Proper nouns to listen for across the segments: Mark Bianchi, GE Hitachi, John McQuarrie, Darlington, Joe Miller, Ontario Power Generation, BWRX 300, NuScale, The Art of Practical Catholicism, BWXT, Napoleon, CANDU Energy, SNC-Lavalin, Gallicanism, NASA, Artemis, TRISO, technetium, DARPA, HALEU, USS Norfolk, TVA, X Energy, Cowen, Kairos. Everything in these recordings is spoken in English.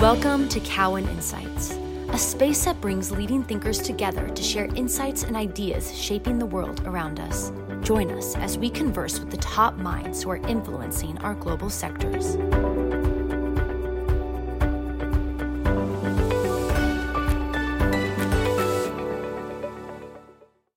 Welcome to Cowen Insights, a space that brings leading thinkers together to share insights and ideas shaping the world around us. Join us as we converse with the top minds who are influencing our global sectors.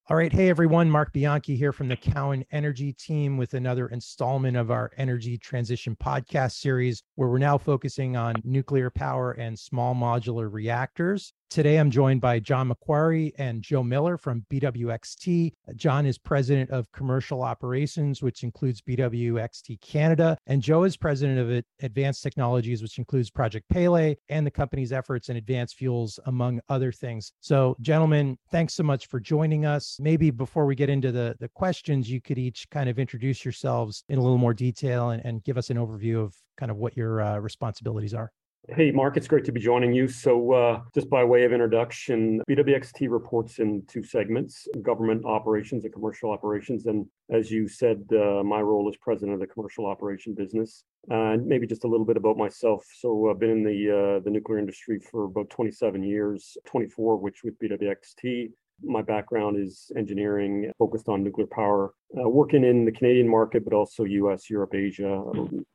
All right. Hey, everyone. Mark Bianchi here from the Cowen Energy team with another installment of our Energy Transition podcast series, where we're now focusing on nuclear power and small modular reactors. Today, I'm joined by John McQuarrie and Joe Miller from BWXT. John is president of commercial operations, which includes BWXT Canada, and Joe is president of advanced technologies, which includes Project Pele and the company's efforts in advanced fuels, among other things. So, gentlemen, thanks so much for joining us. Maybe before we get into the questions, you could each kind of introduce yourselves in a little more detail and give us an overview of kind of what your responsibilities are. Hey, Mark, it's great to be joining you. So just by way of introduction, BWXT reports in two segments, government operations and commercial operations. And as you said, my role is president of the commercial operation business. And maybe just a little bit about myself. So I've been in the nuclear industry for about 27 years, 24 of which with BWXT. My background is engineering, focused on nuclear power, working in the Canadian market, but also US, Europe, Asia.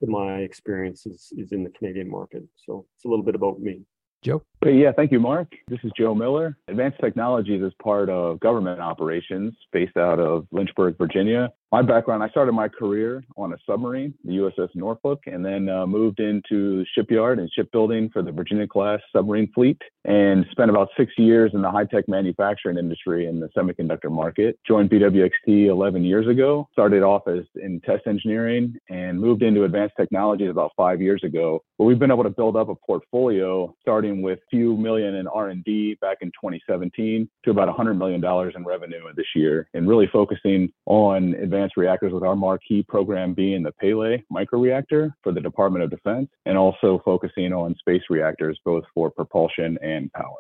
My experience is in the Canadian market. So it's a little bit about me. Joe? Yeah, thank you, Mark. This is Joe Miller. Advanced Technologies is part of government operations based out of Lynchburg, Virginia. My background, I started my career on a submarine, the USS Norfolk, and then moved into shipyard and shipbuilding for the Virginia class submarine fleet, and spent about 6 years in the high-tech manufacturing industry in the semiconductor market. Joined BWXT 11 years ago, started off as in test engineering, and moved into advanced technologies about 5 years ago, where we've been able to build up a portfolio starting with a few million in R&D back in 2017 to about $100 million in revenue this year, and really focusing on advanced reactors, with our marquee program being the Pele microreactor for the Department of Defense, and also focusing on space reactors, both for propulsion and power.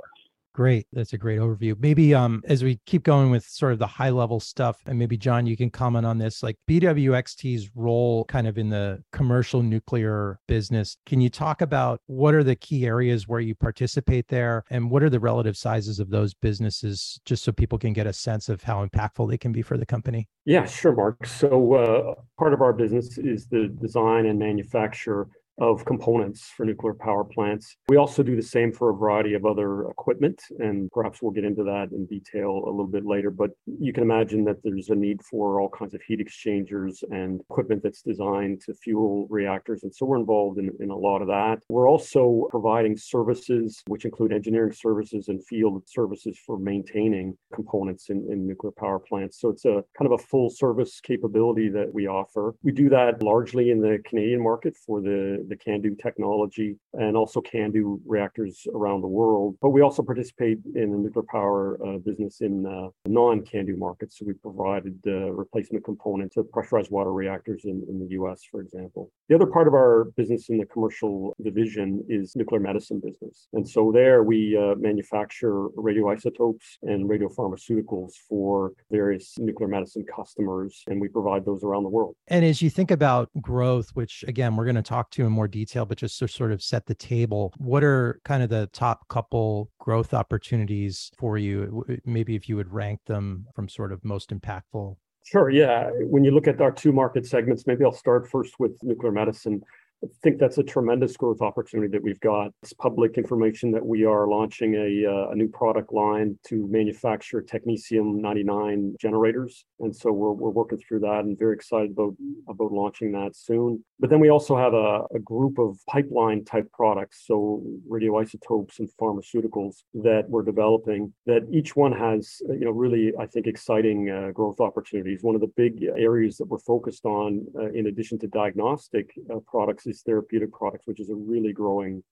Great. That's a great overview. Maybe as we keep going with sort of the high level stuff, and maybe John, you can comment on this, like BWXT's role kind of in the commercial nuclear business. Can you talk about what are the key areas where you participate there, and what are the relative sizes of those businesses, just so people can get a sense of how impactful they can be for the company? Yeah, sure, Mark. So part of our business is the design and manufacture of components for nuclear power plants. We also do the same for a variety of other equipment, and perhaps we'll get into that in detail a little bit later, but you can imagine that there's a need for all kinds of heat exchangers and equipment that's designed to fuel reactors, and so we're involved in a lot of that. We're also providing services, which include engineering services and field services for maintaining components in nuclear power plants. So it's a kind of a full service capability that we offer. We do that largely in the Canadian market for the CANDU technology, and also CANDU reactors around the world. But we also participate in the nuclear power business in non-CANDU markets. So we provided replacement components to pressurized water reactors in the US, for example. The other part of our business in the commercial division is nuclear medicine business. And so there we manufacture radioisotopes and radiopharmaceuticals for various nuclear medicine customers, and we provide those around the world. And as you think about growth, which again, we're going to talk to in more detail, but just to sort of set the table, what are kind of the top couple growth opportunities for you? Maybe if you would rank them from sort of most impactful. Sure, yeah. When you look at our two market segments, maybe I'll start first with nuclear medicine. I think that's a tremendous growth opportunity that we've got. It's public information that we are launching a new product line to manufacture technetium-99 generators. And so we're working through that and very excited about launching that soon. But then we also have a group of pipeline type products, so radioisotopes and pharmaceuticals that we're developing, that each one has, really, I think, exciting growth opportunities. One of the big areas that we're focused on, in addition to diagnostic products, is therapeutic products, which is a really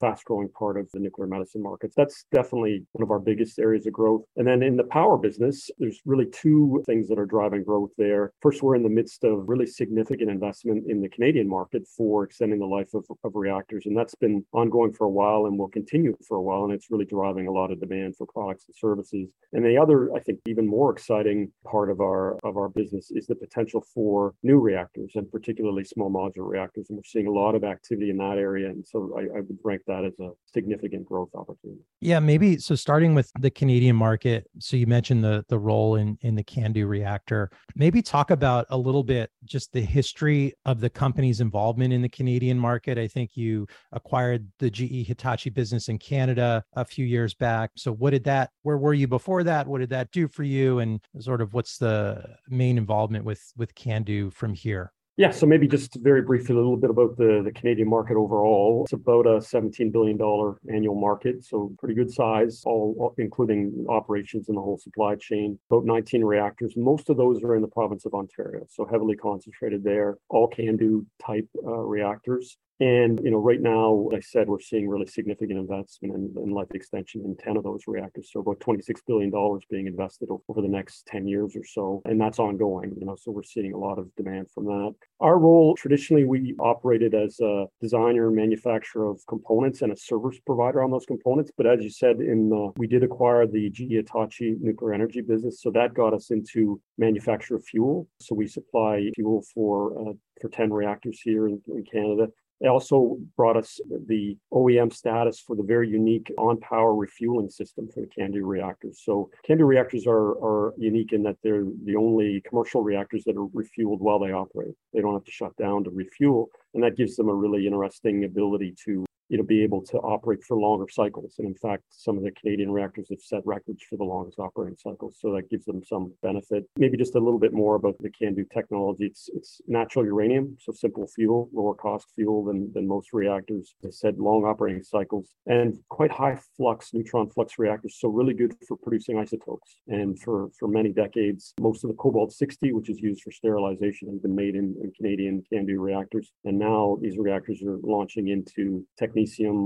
fast-growing part of the nuclear medicine markets. That's definitely one of our biggest areas of growth. And then in the power business, there's really two things that are driving growth there. First, we're in the midst of really significant investment in the Canadian market for extending the life of reactors. And that's been ongoing for a while and will continue for a while. And it's really driving a lot of demand for products and services. And the other, I think, even more exciting part of our business is the potential for new reactors, and particularly small modular reactors. And we're seeing a lot of of activity in that area. And so I would rank that as a significant growth opportunity. Yeah, maybe. So starting with the Canadian market, so you mentioned the role in the CANDU reactor. Maybe talk about a little bit just the history of the company's involvement in the Canadian market. I think you acquired the GE Hitachi business in Canada a few years back. So what did that, where were you before that? What did that do for you? And sort of what's the main involvement with CANDU from here? Yeah, so maybe just very briefly, a little bit about the Canadian market overall. It's about a $17 billion annual market, so pretty good size, all including operations in the whole supply chain. About 19 reactors. Most of those are in the province of Ontario, so heavily concentrated there, all CANDU type reactors. And, you know, right now, as I said, we're seeing really significant investment in life extension in 10 of those reactors. So about $26 billion being invested over the next 10 years or so. And that's ongoing, you know, so we're seeing a lot of demand from that. Our role, traditionally, we operated as a designer and manufacturer of components and a service provider on those components. But as you said, we did acquire the GE Hitachi nuclear energy business. So that got us into manufacture of fuel. So we supply fuel for 10 reactors here in Canada. It also brought us the OEM status for the very unique on-power refueling system for the CANDU reactors. So CANDU reactors are unique in that they're the only commercial reactors that are refueled while they operate. They don't have to shut down to refuel, and that gives them a really interesting ability to be able to operate for longer cycles. And in fact, some of the Canadian reactors have set records for the longest operating cycles. So that gives them some benefit. Maybe just a little bit more about the CANDU technology. It's natural uranium, so simple fuel, lower cost fuel than most reactors. They said long operating cycles and quite high flux, neutron flux reactors. So really good for producing isotopes. And for many decades, most of the cobalt-60, which is used for sterilization, has been made in Canadian CANDU reactors. And now these reactors are launching into technetium,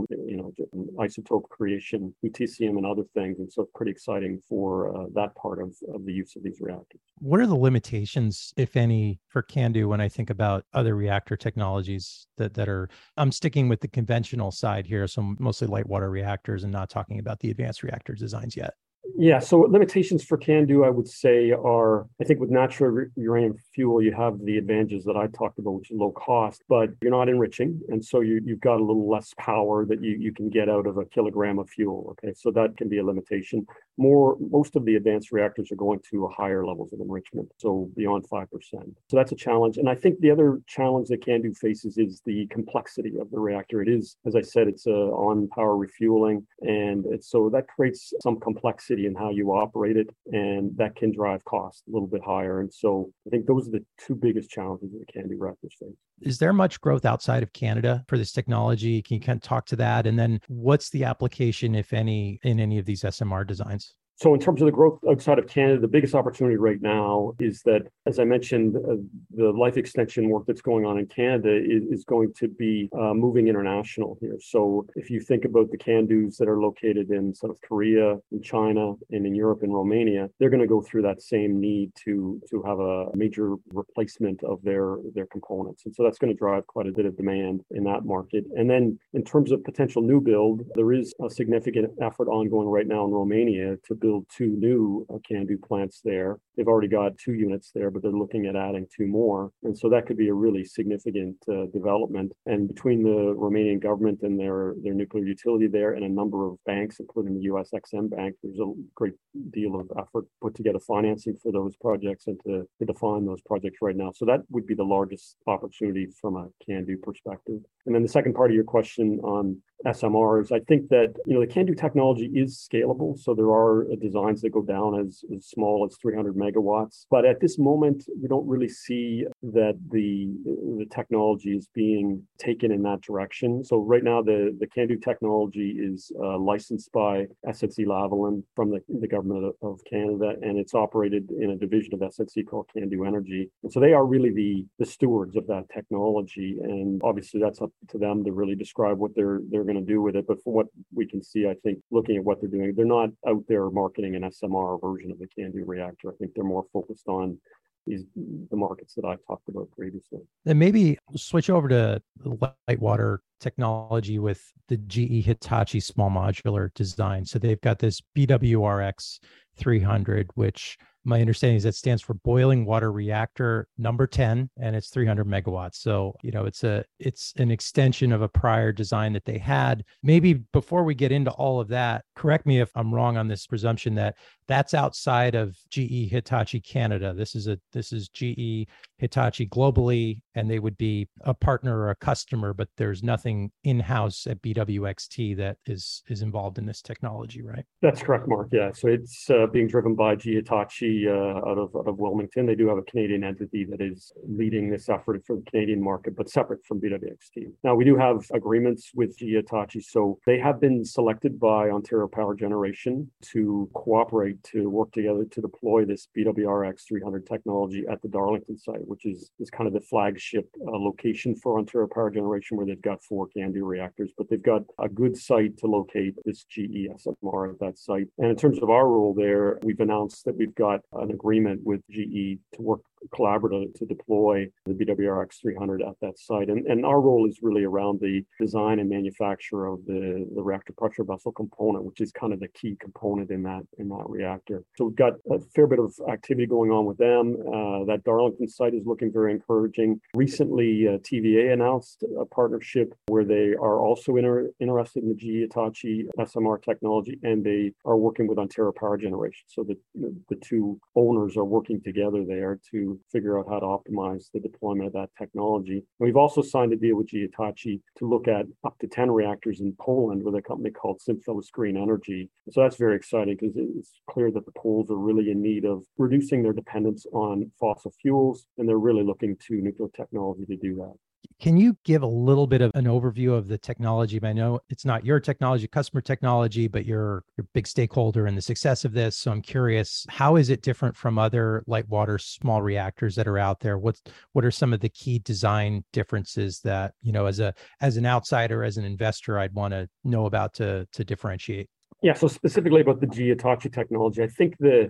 isotope creation, lutetium, and other things. And so pretty exciting for that part of the use of these reactors. What are the limitations, if any, for CANDU when I think about other reactor technologies that are, I'm sticking with the conventional side here, so mostly light water reactors and not talking about the advanced reactor designs yet? Yeah, so limitations for CANDU, I would say, are, I think with natural uranium fuel, you have the advantages that I talked about, which is low cost, but you're not enriching. And so you've got a little less power that you can get out of a kilogram of fuel. Okay, so that can be a limitation. Most of the advanced reactors are going to higher levels of enrichment, so beyond 5%. So that's a challenge. And I think the other challenge that CANDU faces is the complexity of the reactor. It is, as I said, it's on-power refueling. And so that creates some complexity and how you operate it, and that can drive costs a little bit higher. And so I think those are the two biggest challenges that CANDU reactors face. Is there much growth outside of Canada for this technology? Can you kind of talk to that? And then what's the application, if any, in any of these SMR designs? So in terms of the growth outside of Canada, the biggest opportunity right now is that, as I mentioned, the life extension work that's going on in Canada is going to be moving international here. So if you think about the CANDUs that are located in South Korea, in China, and in Europe and Romania, they're going to go through that same need to have a major replacement of their components. And so that's going to drive quite a bit of demand in that market. And then in terms of potential new build, there is a significant effort ongoing right now in Romania to build two new CANDU plants there. They've already got 2 units there, but they're looking at adding 2 more. And so that could be a really significant development. And between the Romanian government and their nuclear utility there and a number of banks, including the US EXIM Bank, there's a great deal of effort put together financing for those projects and to define those projects right now. So that would be the largest opportunity from a CANDU perspective. And then the second part of your question on SMRs, I think that, the CANDU technology is scalable. So there are designs that go down as small as 300 megawatts. But at this moment, we don't really see that the technology is being taken in that direction. So right now, the CANDU technology is licensed by SNC-Lavalin from the government of Canada, and it's operated in a division of SNC called CANDU Energy. And so they are really the stewards of that technology. And obviously, that's up to them to really describe what they're going to do with it. But from what we can see, I think, looking at what they're doing, they're not out there marketing an SMR version of the CANDU reactor. I think they're more focused on the markets that I've talked about previously. Then maybe switch over to light water technology with the GE Hitachi small modular design. So they've got this BWRX 300, which My understanding is that stands for Boiling Water Reactor number 10, and it's 300 megawatts. So, you know, it's an extension of a prior design that they had. Maybe before we get into all of that, correct me if I'm wrong on this presumption that that's outside of GE Hitachi Canada. This is GE Hitachi globally, and they would be a partner or a customer, but there's nothing in-house at BWXT that is involved in this technology, right? That's correct, Mark. Yeah. So it's being driven by GE Hitachi. Out of Wilmington. They do have a Canadian entity that is leading this effort for the Canadian market, but separate from BWXT. Now, we do have agreements with GE Hitachi, so they have been selected by Ontario Power Generation to cooperate, to work together to deploy this BWRX 300 technology at the Darlington site, which is kind of the flagship location for Ontario Power Generation, where they've got 4 CANDU reactors, but they've got a good site to locate this GE SMR at that site. And in terms of our role there, we've announced that we've got an agreement with GE to work collaboratively to deploy the BWRX 300 at that site. And our role is really around the design and manufacture of the reactor pressure vessel component, which is kind of the key component in that reactor. So we've got a fair bit of activity going on with them. That Darlington site is looking very encouraging. Recently, TVA announced a partnership where they are also interested in the GE Hitachi SMR technology, and they are working with Ontario Power Generation. So the two owners are working together there to figure out how to optimize the deployment of that technology. And we've also signed a deal with GE Hitachi to look at up to 10 reactors in Poland with a company called Synthos Green Energy. And so that's very exciting because it's clear that the Poles are really in need of reducing their dependence on fossil fuels, and they're really looking to nuclear technology to do that. Can you give a little bit of an overview of the technology? I know it's not your technology, customer technology, but you're a big stakeholder in the success of this. So I'm curious, how is it different from other light water small reactors that are out there? What are some of the key design differences that, you know, as an outsider, as an investor, I'd want to know about to differentiate? Yeah, so specifically about the GE Hitachi technology, I think the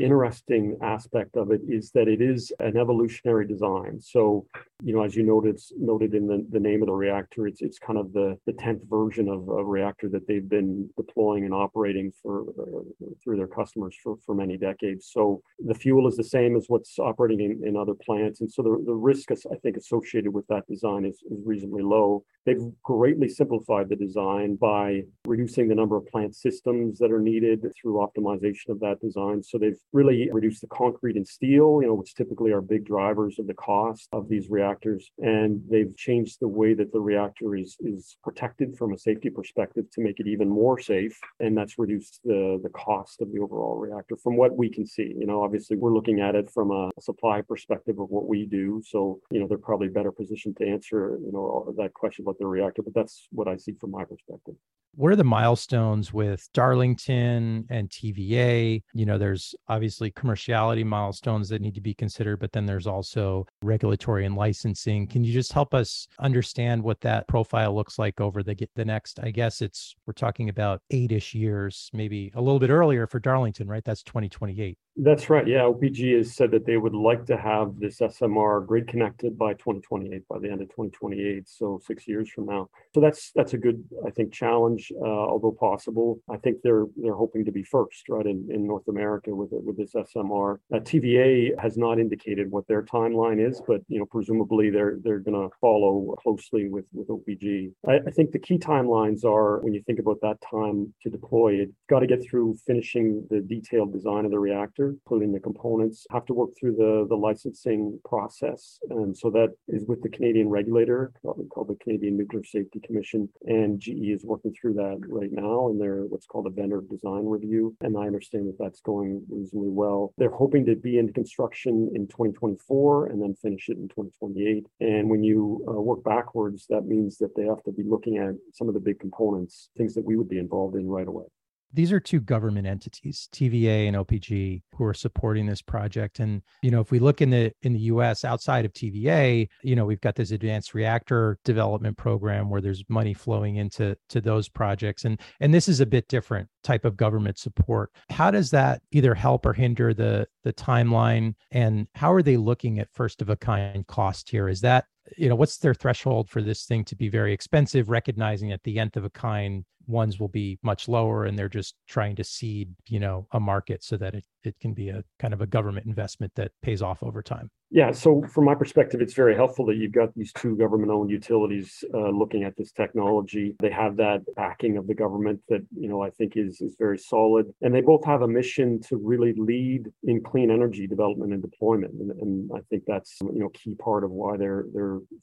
interesting aspect of it is that it is an evolutionary design. So, you know, as you noted in the name of the reactor, it's kind of the 10th version of a reactor that they've been deploying and operating through their customers for many decades. So the fuel is the same as what's operating in other plants. And so the risk, I think, associated with that design is reasonably low. They've greatly simplified the design by reducing the number of plant systems that are needed through optimization of that design. So they've really reduced the concrete and steel, you know, which typically are big drivers of the cost of these reactors. And they've changed the way that the reactor is protected from a safety perspective to make it even more safe. And that's reduced the cost of the overall reactor from what we can see. You know, obviously we're looking at it from a supply perspective of what we do. So, you know, they're probably better positioned to answer, you know, that question about the reactor, but that's what I see from my perspective. What are the milestones with Darlington and TVA? You know, there's obviously commerciality milestones that need to be considered, but then there's also regulatory and licensing. Can you just help us understand what that profile looks like over the next, I guess we're talking about 8-ish years, maybe a little bit earlier for Darlington, right? That's 2028. That's right. Yeah. OPG has said that they would like to have this SMR grid connected by 2028, by the end of 2028. So 6 years from now. So that's a good, I think, challenge, although possible. I think they're hoping to be first, right, in North America with this SMR. TVA has not indicated what their timeline is, but, you know, presumably they're going to follow closely with OPG. I think the key timelines are, when you think about that time to deploy, it's got to get through finishing the detailed design of the reactor, including the components, have to work through the licensing process. And so that is with the Canadian regulator called the Canadian Nuclear Safety Commission. And GE is working through that right now in their what's called a vendor design review. And I understand that that's going reasonably well. They're hoping to be in construction in 2024 and then finish it in 2028. And when you work backwards, that means that they have to be looking at some of the big components, things that we would be involved in right away. These are two government entities, TVA and OPG, who are supporting this project. And, you know, if we look in the US outside of TVA, you know, we've got this advanced reactor development program where there's money flowing into those projects. And this is a bit different type of government support. How does that either help or hinder the timeline? And how are they looking at first of a kind cost here? Is that, you know, what's their threshold for this thing to be very expensive, recognizing that the nth of a kind ones will be much lower and they're just trying to seed, you know, a market so that it it can be a kind of a government investment that pays off over time. Yeah. So from my perspective, it's very helpful that you've got these two government-owned utilities looking at this technology. They have that backing of the government that, you know, I think is very solid. And they both have a mission to really lead in clean energy development and deployment. And I think that's, you know, key part of why they're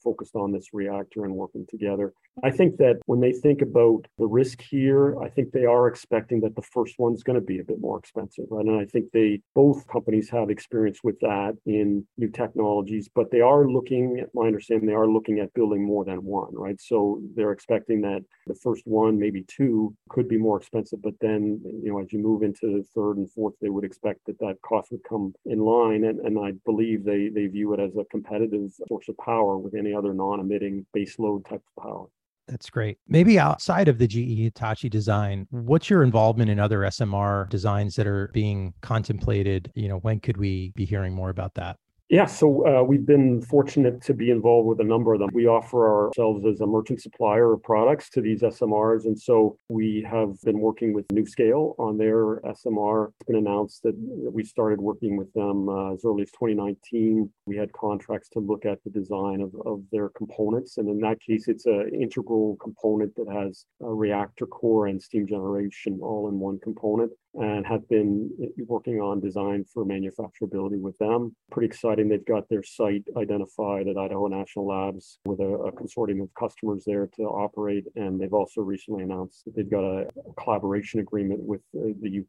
focused on this reactor and working together. I think that when they think about the risk here, I think they are expecting that the first one's going to be a bit more expensive, right? And I think they, both companies have experience with that in new technologies, but they are looking, my understanding, they are looking at building more than one, right? So they're expecting that the first one, maybe two, could be more expensive, but then, you know, as you move into the third and fourth, they would expect that that cost would come in line. And I believe they view it as a competitive source of power with any other non-emitting baseload type of power. That's great. Maybe outside of the GE Hitachi design, what's your involvement in other SMR designs that are being contemplated? You know, when could we be hearing more about that? Yeah, so we've been fortunate to be involved with a number of them. We offer ourselves as a merchant supplier of products to these SMRs. And so we have been working with NuScale on their SMR. It's been announced that we started working with them as early as 2019. We had contracts to look at the design of their components. And in that case, it's an integral component that has a reactor core and steam generation all in one component, and have been working on design for manufacturability with them. Pretty exciting. They've got their site identified at Idaho National Labs with a consortium of customers there to operate. And they've also recently announced that they've got a collaboration agreement with the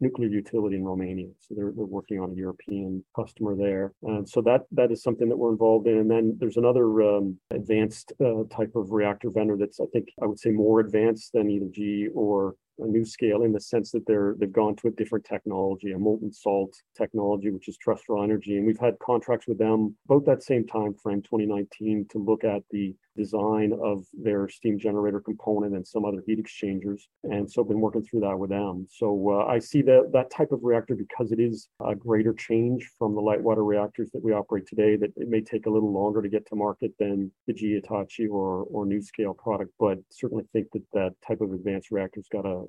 nuclear utility in Romania. So they're working on a European customer there. And so that is something that we're involved in. And then there's another advanced type of reactor vendor that's, I think, I would say more advanced than either GE or a NuScale, in the sense that they've gone to a different technology, a molten salt technology, which is terrestrial energy. And we've had contracts with them about that same time frame, 2019, to look at the design of their steam generator component and some other heat exchangers. And so I've been working through that with them. So I see that type of reactor, because it is a greater change from the light water reactors that we operate today, that it may take a little longer to get to market than the GE Hitachi or NuScale product, but certainly think that type of advanced reactor's got a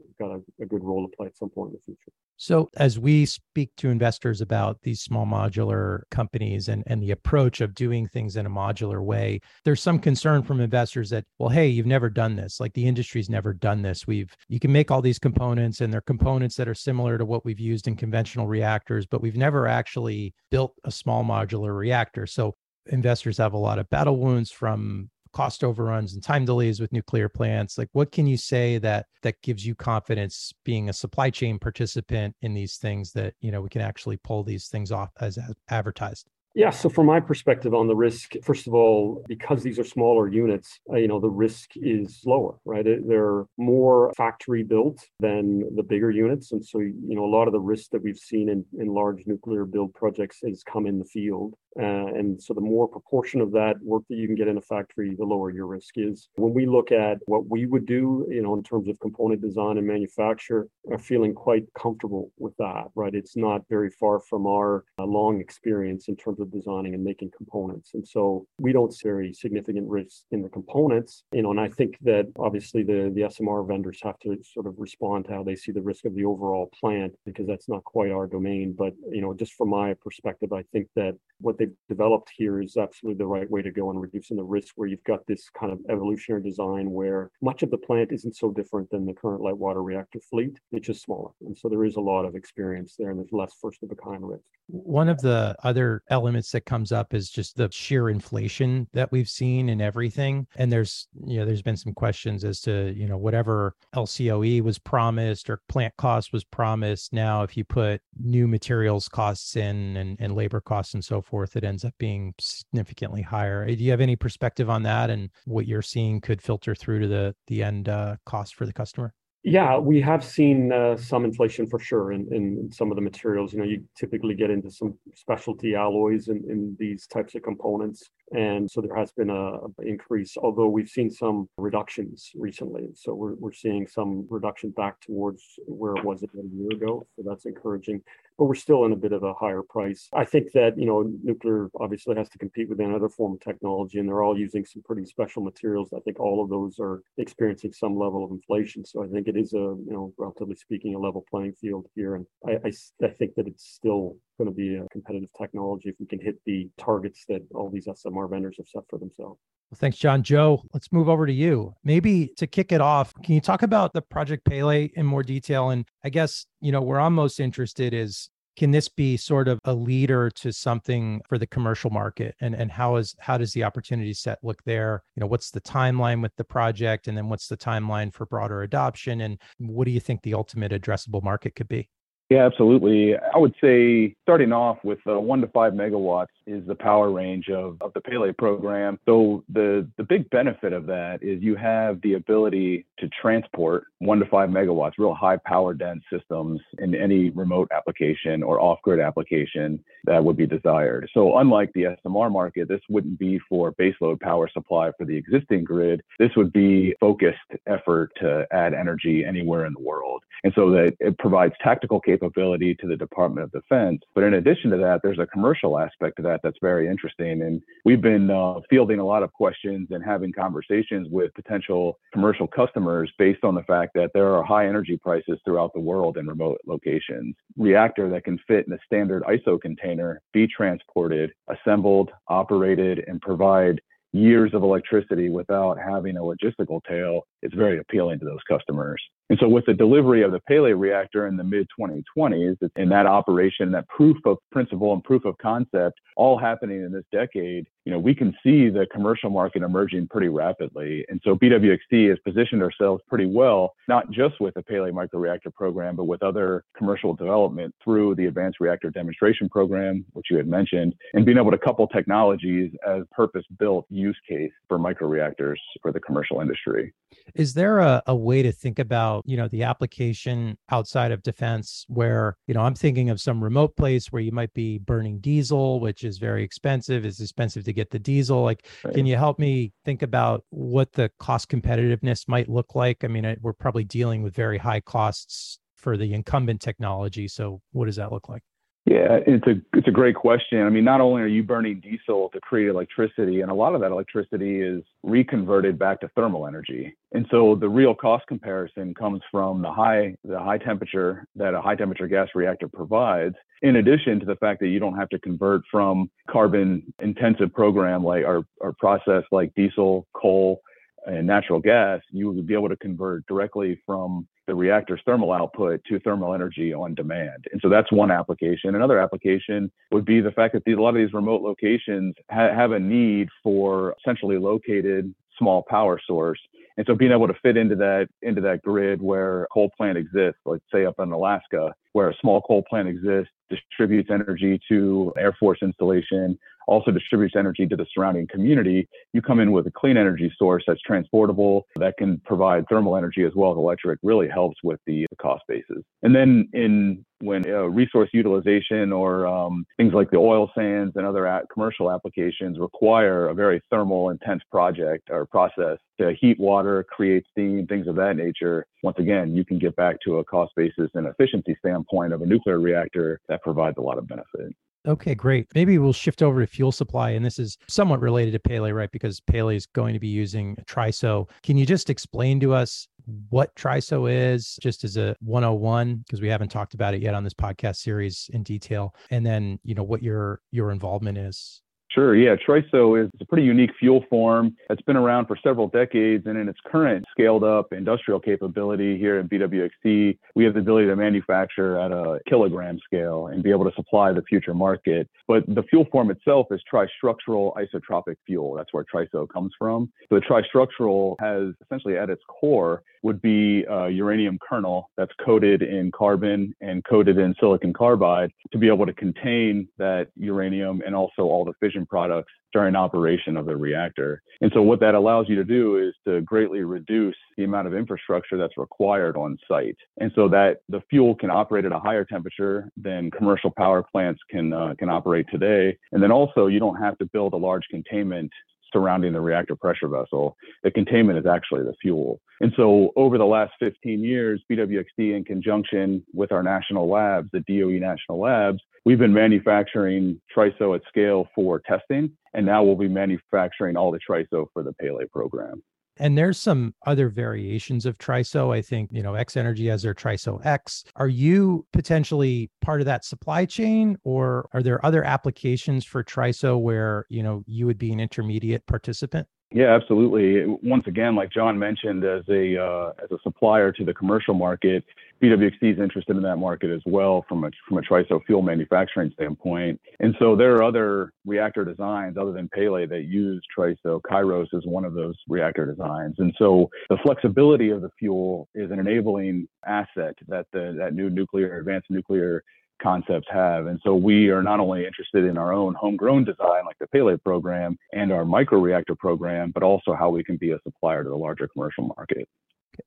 good role to play at some point in the future. So as we speak to investors about these small modular companies and the approach of doing things in a modular way, there's some concern from investors that, well, hey, you've never done this. Like, the industry's never done this. You can make all these components, and they're components that are similar to what we've used in conventional reactors, but we've never actually built a small modular reactor. So investors have a lot of battle wounds from cost overruns and time delays with nuclear plants. Like, what can you say that gives you confidence, being a supply chain participant in these things, that, you know, we can actually pull these things off as advertised? Yeah. So from my perspective on the risk, first of all, because these are smaller units, you know, the risk is lower, right? They're more factory built than the bigger units. And so, you know, a lot of the risk that we've seen in large nuclear build projects has come in the field. And so the more proportion of that work that you can get in a factory, the lower your risk is. When we look at what we would do, you know, in terms of component design and manufacture, are feeling quite comfortable with that, right? It's not very far from our long experience in terms of designing and making components. And so we don't see very significant risks in the components, you know, and I think that obviously the SMR vendors have to sort of respond to how they see the risk of the overall plant, because that's not quite our domain. But, you know, just from my perspective, I think that what they've developed here is absolutely the right way to go in reducing the risk, where you've got this kind of evolutionary design where much of the plant isn't so different than the current light water reactor fleet. It's just smaller. And so there is a lot of experience there, and there's less first of a kind risk. One of the other elements that comes up is just the sheer inflation that we've seen in everything. And there's been some questions as to, you know, whatever LCOE was promised or plant cost was promised. Now, if you put new materials costs in and labor costs and so forth, it ends up being significantly higher. Do you have any perspective on that, and what you're seeing could filter through to the end cost for the customer? Yeah, we have seen some inflation for sure in some of the materials. You know, you typically get into some specialty alloys in these types of components. And so there has been an increase, although we've seen some reductions recently. So we're seeing some reduction back towards where it was about a year ago. So that's encouraging. but we're still in a bit of a higher price. I think that, you know, nuclear obviously has to compete with another form of technology, and they're all using some pretty special materials. I think all of those are experiencing some level of inflation. So I think it is a, you know, relatively speaking, a level playing field here. And I think that it's still going to be a competitive technology if we can hit the targets that all these SMR vendors have set for themselves. Well, thanks, John. Joe, let's move over to you. Maybe to kick it off, can you talk about the Project Pele in more detail? And I guess, you know, where I'm most interested is, can this be sort of a leader to something for the commercial market? And how does the opportunity set look there? You know, what's the timeline with the project? And then what's the timeline for broader adoption? And what do you think the ultimate addressable market could be? Yeah, absolutely. I would say starting off with 1 to 5 megawatts is the power range of the Pele program. So the big benefit of that is you have the ability to transport 1 to 5 megawatts, real high power dense systems in any remote application or off-grid application that would be desired. So unlike the SMR market, this wouldn't be for baseload power supply for the existing grid. This would be focused effort to add energy anywhere in the world. And so that it provides tactical capability to the Department of Defense. But in addition to that, there's a commercial aspect to that that's very interesting. And we've been fielding a lot of questions and having conversations with potential commercial customers based on the fact that there are high energy prices throughout the world in remote locations. Reactor that can fit in a standard ISO container, be transported, assembled, operated, and provide years of electricity without having a logistical tail is very appealing to those customers. And so with the delivery of the Pele reactor in the mid-2020s, in that operation, that proof of principle and proof of concept all happening in this decade, you know, we can see the commercial market emerging pretty rapidly. And so BWXT has positioned ourselves pretty well, not just with the Pele microreactor program, but with other commercial development through the Advanced Reactor Demonstration Program, which you had mentioned, and being able to couple technologies as purpose-built use case for microreactors for the commercial industry. Is there a way to think about, you know, the application outside of defense where, you know, I'm thinking of some remote place where you might be burning diesel, which is very expensive. It's expensive to get the diesel. Like, right. Can you help me think about what the cost competitiveness might look like? I mean, we're probably dealing with very high costs for the incumbent technology. So what does that look like? Yeah, it's a great question. I mean, not only are you burning diesel to create electricity, and a lot of that electricity is reconverted back to thermal energy. And so the real cost comparison comes from the high temperature that a high temperature gas reactor provides, in addition to the fact that you don't have to convert from carbon intensive program like or process like diesel, coal, and natural gas. You would be able to convert directly from the reactor's thermal output to thermal energy on demand. And so that's one application. Another application would be the fact that a lot of these remote locations have a need for centrally located small power source. And so being able to fit into that grid where a coal plant exists, like say up in Alaska, where a small coal plant exists, distributes energy to Air Force installation, also distributes energy to the surrounding community. You come in with a clean energy source that's transportable, that can provide thermal energy as well as electric, really helps with the cost basis. And then when resource utilization or things like the oil sands and other commercial applications require a very thermal intense project or process to heat water, create steam, things of that nature. Once again, you can get back to a cost basis and efficiency standpoint of a nuclear reactor that provides a lot of benefit. Okay, great. Maybe we'll shift over to fuel supply. And this is somewhat related to Pele, right? Because Pele is going to be using TRISO. Can you just explain to us what TRISO is, just as a 101, because we haven't talked about it yet on this podcast series in detail, and then, you know, what your involvement is? Sure. Yeah. TRISO is a pretty unique fuel form that's been around for several decades. And in its current scaled up industrial capability here at BWXT, we have the ability to manufacture at a kilogram scale and be able to supply the future market. But the fuel form itself is tristructural isotropic fuel. That's where TRISO comes from. So the tristructural has essentially at its core would be a uranium kernel that's coated in carbon and coated in silicon carbide to be able to contain that uranium and also all the fission products during operation of the reactor. And so what that allows you to do is to greatly reduce the amount of infrastructure that's required on site. And so that the fuel can operate at a higher temperature than commercial power plants can operate today. And then also you don't have to build a large containment surrounding the reactor pressure vessel. The containment is actually the fuel. And so over the last 15 years, BWXT, in conjunction with our national labs, the DOE national labs, we've been manufacturing TRISO at scale for testing, and now we'll be manufacturing all the TRISO for the Pele program. And there's some other variations of TRISO. I think, you know, X Energy has their TRISO X. Are you potentially part of that supply chain, or are there other applications for TRISO where, you know, you would be an intermediate participant? Yeah, absolutely. Once again, like John mentioned, as a supplier to the commercial market, BWXT is interested in that market as well from a TRISO fuel manufacturing standpoint. And so there are other reactor designs other than Pele that use TRISO. Kairos is one of those reactor designs. And so the flexibility of the fuel is an enabling asset that that new nuclear, advanced nuclear concepts have. And so we are not only interested in our own homegrown design, like the Pele program and our microreactor program, but also how we can be a supplier to the larger commercial market.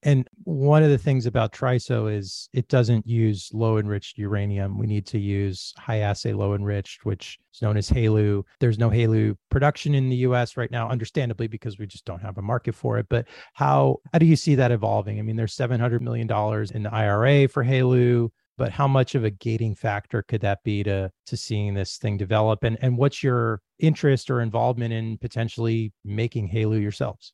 And one of the things about TRISO is it doesn't use low enriched uranium. We need to use high assay low enriched, which is known as HALEU. There's no HALEU production in the US right now, understandably, because we just don't have a market for it. But how do you see that evolving? I mean, there's $700 million in the IRA for HALEU. But how much of a gating factor could that be to seeing this thing develop? And what's your interest or involvement in potentially making HALEU yourselves?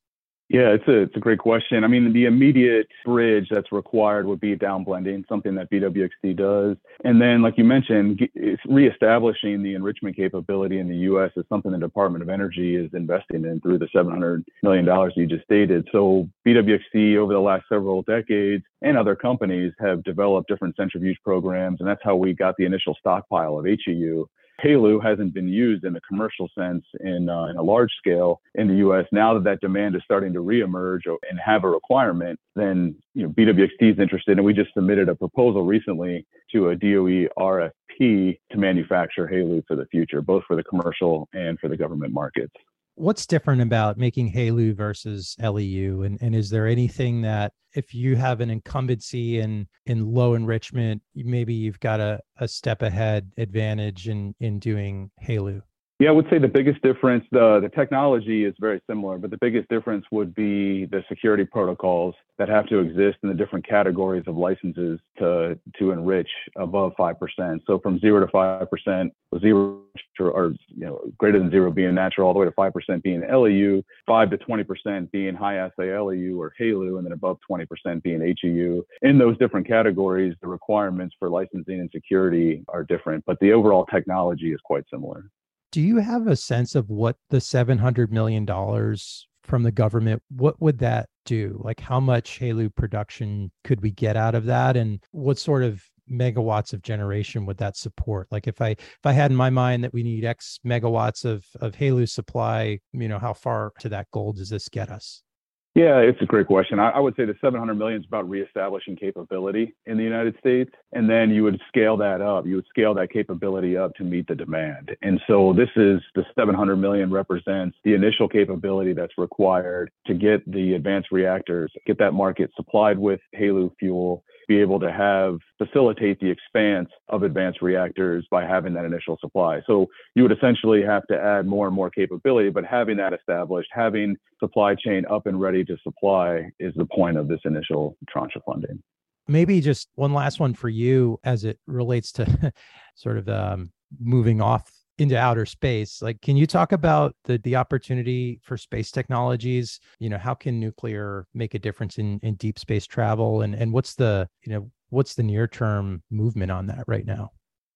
Yeah, it's a great question. I mean, the immediate bridge that's required would be downblending, something that BWXT does. And then, like you mentioned, reestablishing the enrichment capability in the U.S. is something the Department of Energy is investing in through the $700 million you just stated. So BWXT, over the last several decades, and other companies have developed different centrifuge programs, and that's how we got the initial stockpile of HEU. HALEU hasn't been used in the commercial sense in a large scale in the U.S. Now that that demand is starting to reemerge and have a requirement, then BWXT is interested, and we just submitted a proposal recently to a DOE RFP to manufacture HALEU for the future, both for the commercial and for the government markets. What's different about making HALEU versus LEU? And is there anything that if you have an incumbency in low enrichment, maybe you've got a step ahead advantage in doing HALEU? Yeah, I would say the biggest difference, the technology is very similar, but the biggest difference would be the security protocols that have to exist in the different categories of licenses to enrich above 5%. So from 0 to 5%, greater than 0 being natural, all the way to 5% being LEU, 5 to 20% being high assay LEU or HALEU, and then above 20% being HEU. In those different categories, the requirements for licensing and security are different, but the overall technology is quite similar. Do you have a sense of what the $700 million from the government, what would that do? Like, how much HALEU production could we get out of that? And what sort of megawatts of generation would that support? Like, if I had in my mind that we need X megawatts of HALEU supply, how far to that goal does this get us? Yeah, it's a great question. I would say the $700 million is about reestablishing capability in the United States. And then you would scale that up. You would scale that capability up to meet the demand. And so the $700 million represents the initial capability that's required to get the advanced reactors, get that market supplied with HALEU fuel, be able to facilitate the expanse of advanced reactors by having that initial supply. So you would essentially have to add more and more capability, but having that established, having supply chain up and ready to supply is the point of this initial tranche of funding. Maybe just one last one for you as it relates to sort of moving off into outer space. Like, can you talk about the opportunity for space technologies? How can nuclear make a difference in deep space travel? And what's the near term movement on that right now?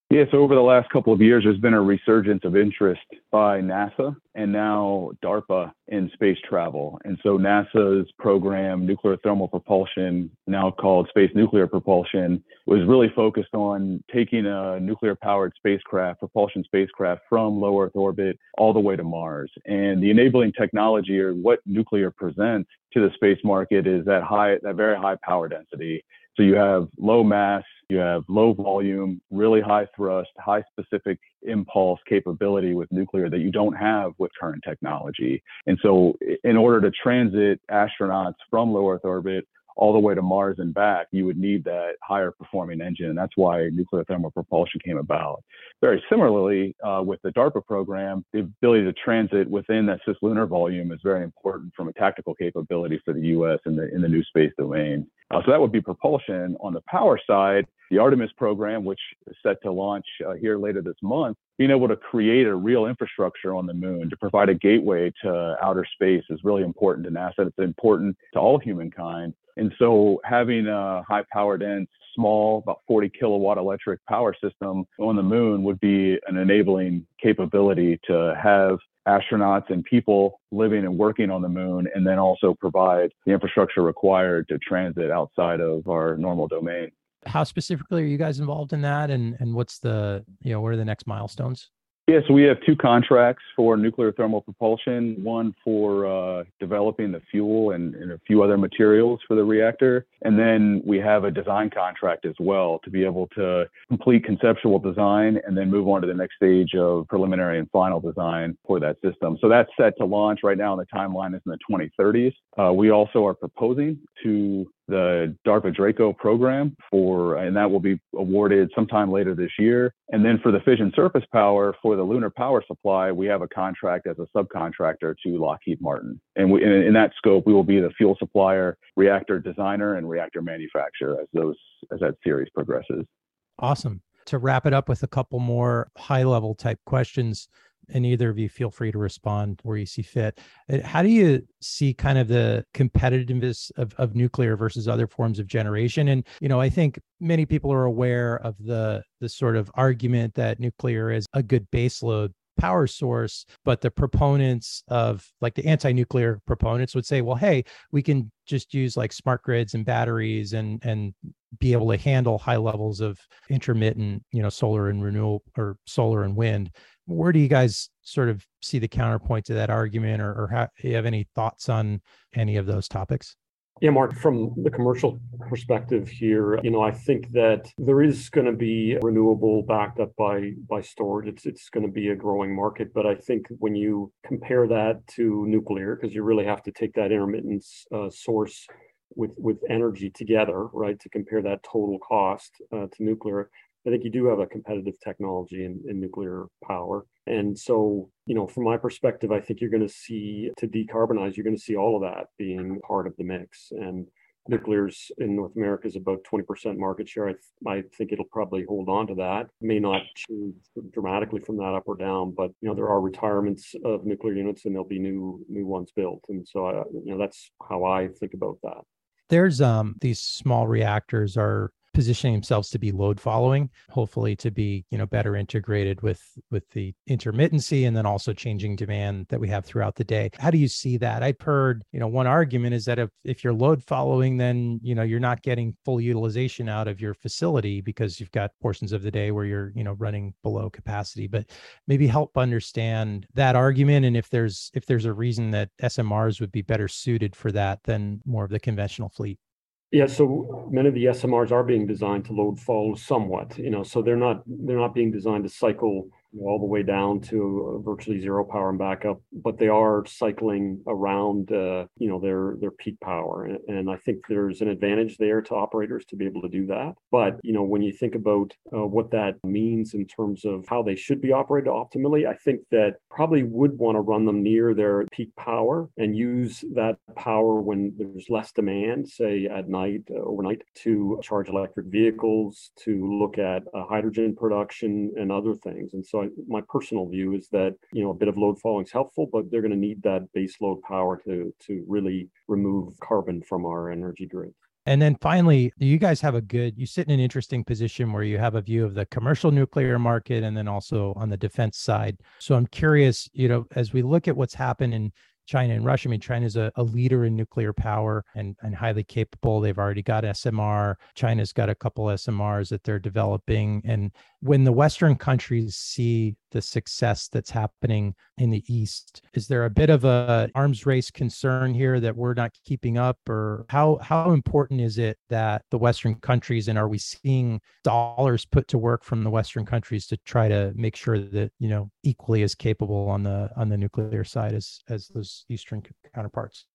Yeah, so over the last couple of years, there's been a resurgence of interest by NASA and now DARPA in space travel. And so NASA's program, Nuclear Thermal Propulsion, now called Space Nuclear Propulsion, was really focused on taking a nuclear-powered spacecraft, propulsion spacecraft, from low Earth orbit all the way to Mars. And the enabling technology, or what nuclear presents to the space market, is that very high power density. So you have low mass, you have low volume, really high thrust, high specific impulse capability with nuclear that you don't have with current technology. And so in order to transit astronauts from low Earth orbit all the way to Mars and back, you would need that higher performing engine. And that's why nuclear thermal propulsion came about. Very similarly, with the DARPA program, the ability to transit within that cislunar volume is very important from a tactical capability for the U.S. in the new space domain. So that would be propulsion. On the power side, the Artemis program, which is set to launch here later this month, being able to create a real infrastructure on the moon to provide a gateway to outer space is really important to NASA. It's important to all humankind. And so having a high-powered end, small, about 40-kilowatt electric power system on the moon would be an enabling capability to have astronauts and people living and working on the moon, and then also provide the infrastructure required to transit outside of our normal domain. How specifically are you guys involved in that? And what's the, what are the next milestones? Yeah, so we have two contracts for nuclear thermal propulsion, one for developing the fuel and a few other materials for the reactor. And then we have a design contract as well to be able to complete conceptual design and then move on to the next stage of preliminary and final design for that system. So that's set to launch right now, and the timeline is in the 2030s. We also are proposing to the DARPA DRACO program and that will be awarded sometime later this year. And then for the fission surface power for the lunar power supply, we have a contract as a subcontractor to Lockheed Martin. And in that scope, we will be the fuel supplier, reactor designer, and reactor manufacturer as that series progresses. Awesome. To wrap it up with a couple more high-level type questions, and either of you feel free to respond where you see fit. How do you see kind of the competitiveness of nuclear versus other forms of generation? And, I think many people are aware of the sort of argument that nuclear is a good baseload power source, but the proponents of the anti-nuclear proponents would say, well, hey, we can just use smart grids and batteries and be able to handle high levels of intermittent, solar and renewable or solar and wind. Where do you guys sort of see the counterpoint to that argument, or how, do you have any thoughts on any of those topics? Yeah, Mark, from the commercial perspective here, I think that there is going to be renewable backed up by storage. It's going to be a growing market. But I think when you compare that to nuclear, because you really have to take that intermittent source with energy together, right, to compare that total cost to nuclear, I think you do have a competitive technology in nuclear power. And so, from my perspective, I think you're going to see, to decarbonize, you're going to see all of that being part of the mix. And nuclear's in North America is about 20% market share. I think it'll probably hold on to that. It may not change dramatically from that up or down, but, there are retirements of nuclear units and there'll be new ones built. And so, that's how I think about that. There's these small reactors are positioning themselves to be load following, hopefully to be, better integrated with the intermittency and then also changing demand that we have throughout the day. How do you see that? I've heard, one argument is that if you're load following, then, you're not getting full utilization out of your facility because you've got portions of the day where you're, running below capacity, but maybe help understand that argument. And if there's a reason that SMRs would be better suited for that than more of the conventional fleet. Yeah, so many of the SMRs are being designed to load follow somewhat, so they're not being designed to cycle all the way down to virtually zero power and back up, but they are cycling around, their peak power. And I think there's an advantage there to operators to be able to do that. But, when you think about what that means in terms of how they should be operated optimally, I think that probably would want to run them near their peak power and use that power when there's less demand, say at night, overnight, to charge electric vehicles, to look at hydrogen production and other things. And so my personal view is that, a bit of load following is helpful, but they're going to need that base load power to really remove carbon from our energy grid. And then finally, you guys have you sit in an interesting position where you have a view of the commercial nuclear market and then also on the defense side. So I'm curious, as we look at what's happened in China and Russia, China's a leader in nuclear power and highly capable. They've already got SMR. China's got a couple SMRs that they're developing. And when the Western countries see the success that's happening in the East, is there a bit of an arms race concern here that we're not keeping up? Or how important is it that the Western countries, and are we seeing dollars put to work from the Western countries to try to make sure that, equally as capable on the nuclear side as those Eastern counterparts?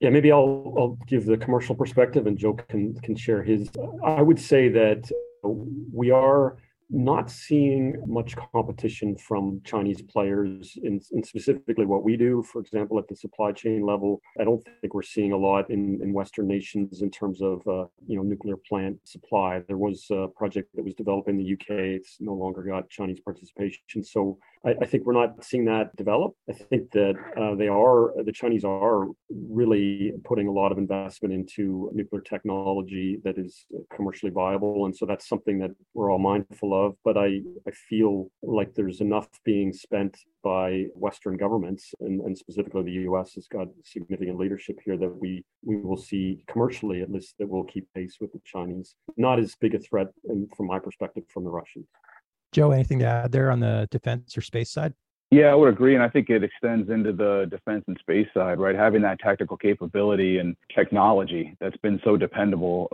Yeah, maybe I'll give the commercial perspective and Joe can share his. I would say that we are not seeing much competition from Chinese players in specifically what we do. For example, at the supply chain level, I don't think we're seeing a lot in Western nations in terms of nuclear plant supply. There was a project that was developed in the UK. It's no longer got Chinese participation. So I think we're not seeing that develop. I think that the Chinese are really putting a lot of investment into nuclear technology that is commercially viable. And so that's something that we're all mindful of. But I feel like there's enough being spent by Western governments, and specifically the U.S. has got significant leadership here, that we will see commercially, at least, that will keep pace with the Chinese. Not as big a threat, and from my perspective, from the Russians. Joe, anything to add there on the defense or space side? Yeah, I would agree. And I think it extends into the defense and space side, right? Having that tactical capability and technology that's been so dependable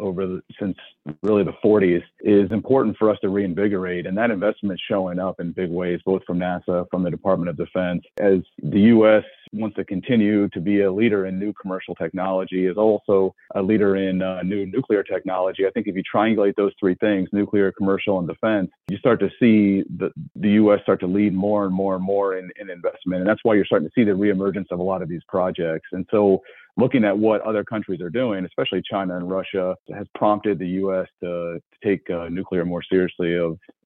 since really the 40s is important for us to reinvigorate. And that investment is showing up in big ways, both from NASA, from the Department of Defense, as the U.S. wants to continue to be a leader in new commercial technology, is also a leader in new nuclear technology. I think if you triangulate those three things, nuclear, commercial, and defense, you start to see the U.S. start to lead more and more and more in investment. And that's why you're starting to see the reemergence of a lot of these projects. And so looking at what other countries are doing, especially China and Russia, has prompted the U.S. to take nuclear more seriously,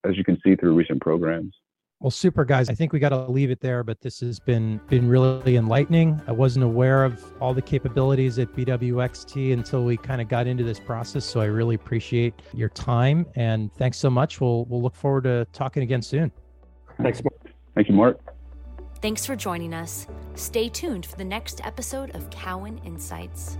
as you can see through recent programs. Well, super, guys. I think we got to leave it there, but this has been really enlightening. I wasn't aware of all the capabilities at BWXT until we kind of got into this process. So I really appreciate your time, and thanks so much. We'll look forward to talking again soon. Thanks, Mark. Thank you, Mark. Thanks for joining us. Stay tuned for the next episode of Cowen Insights.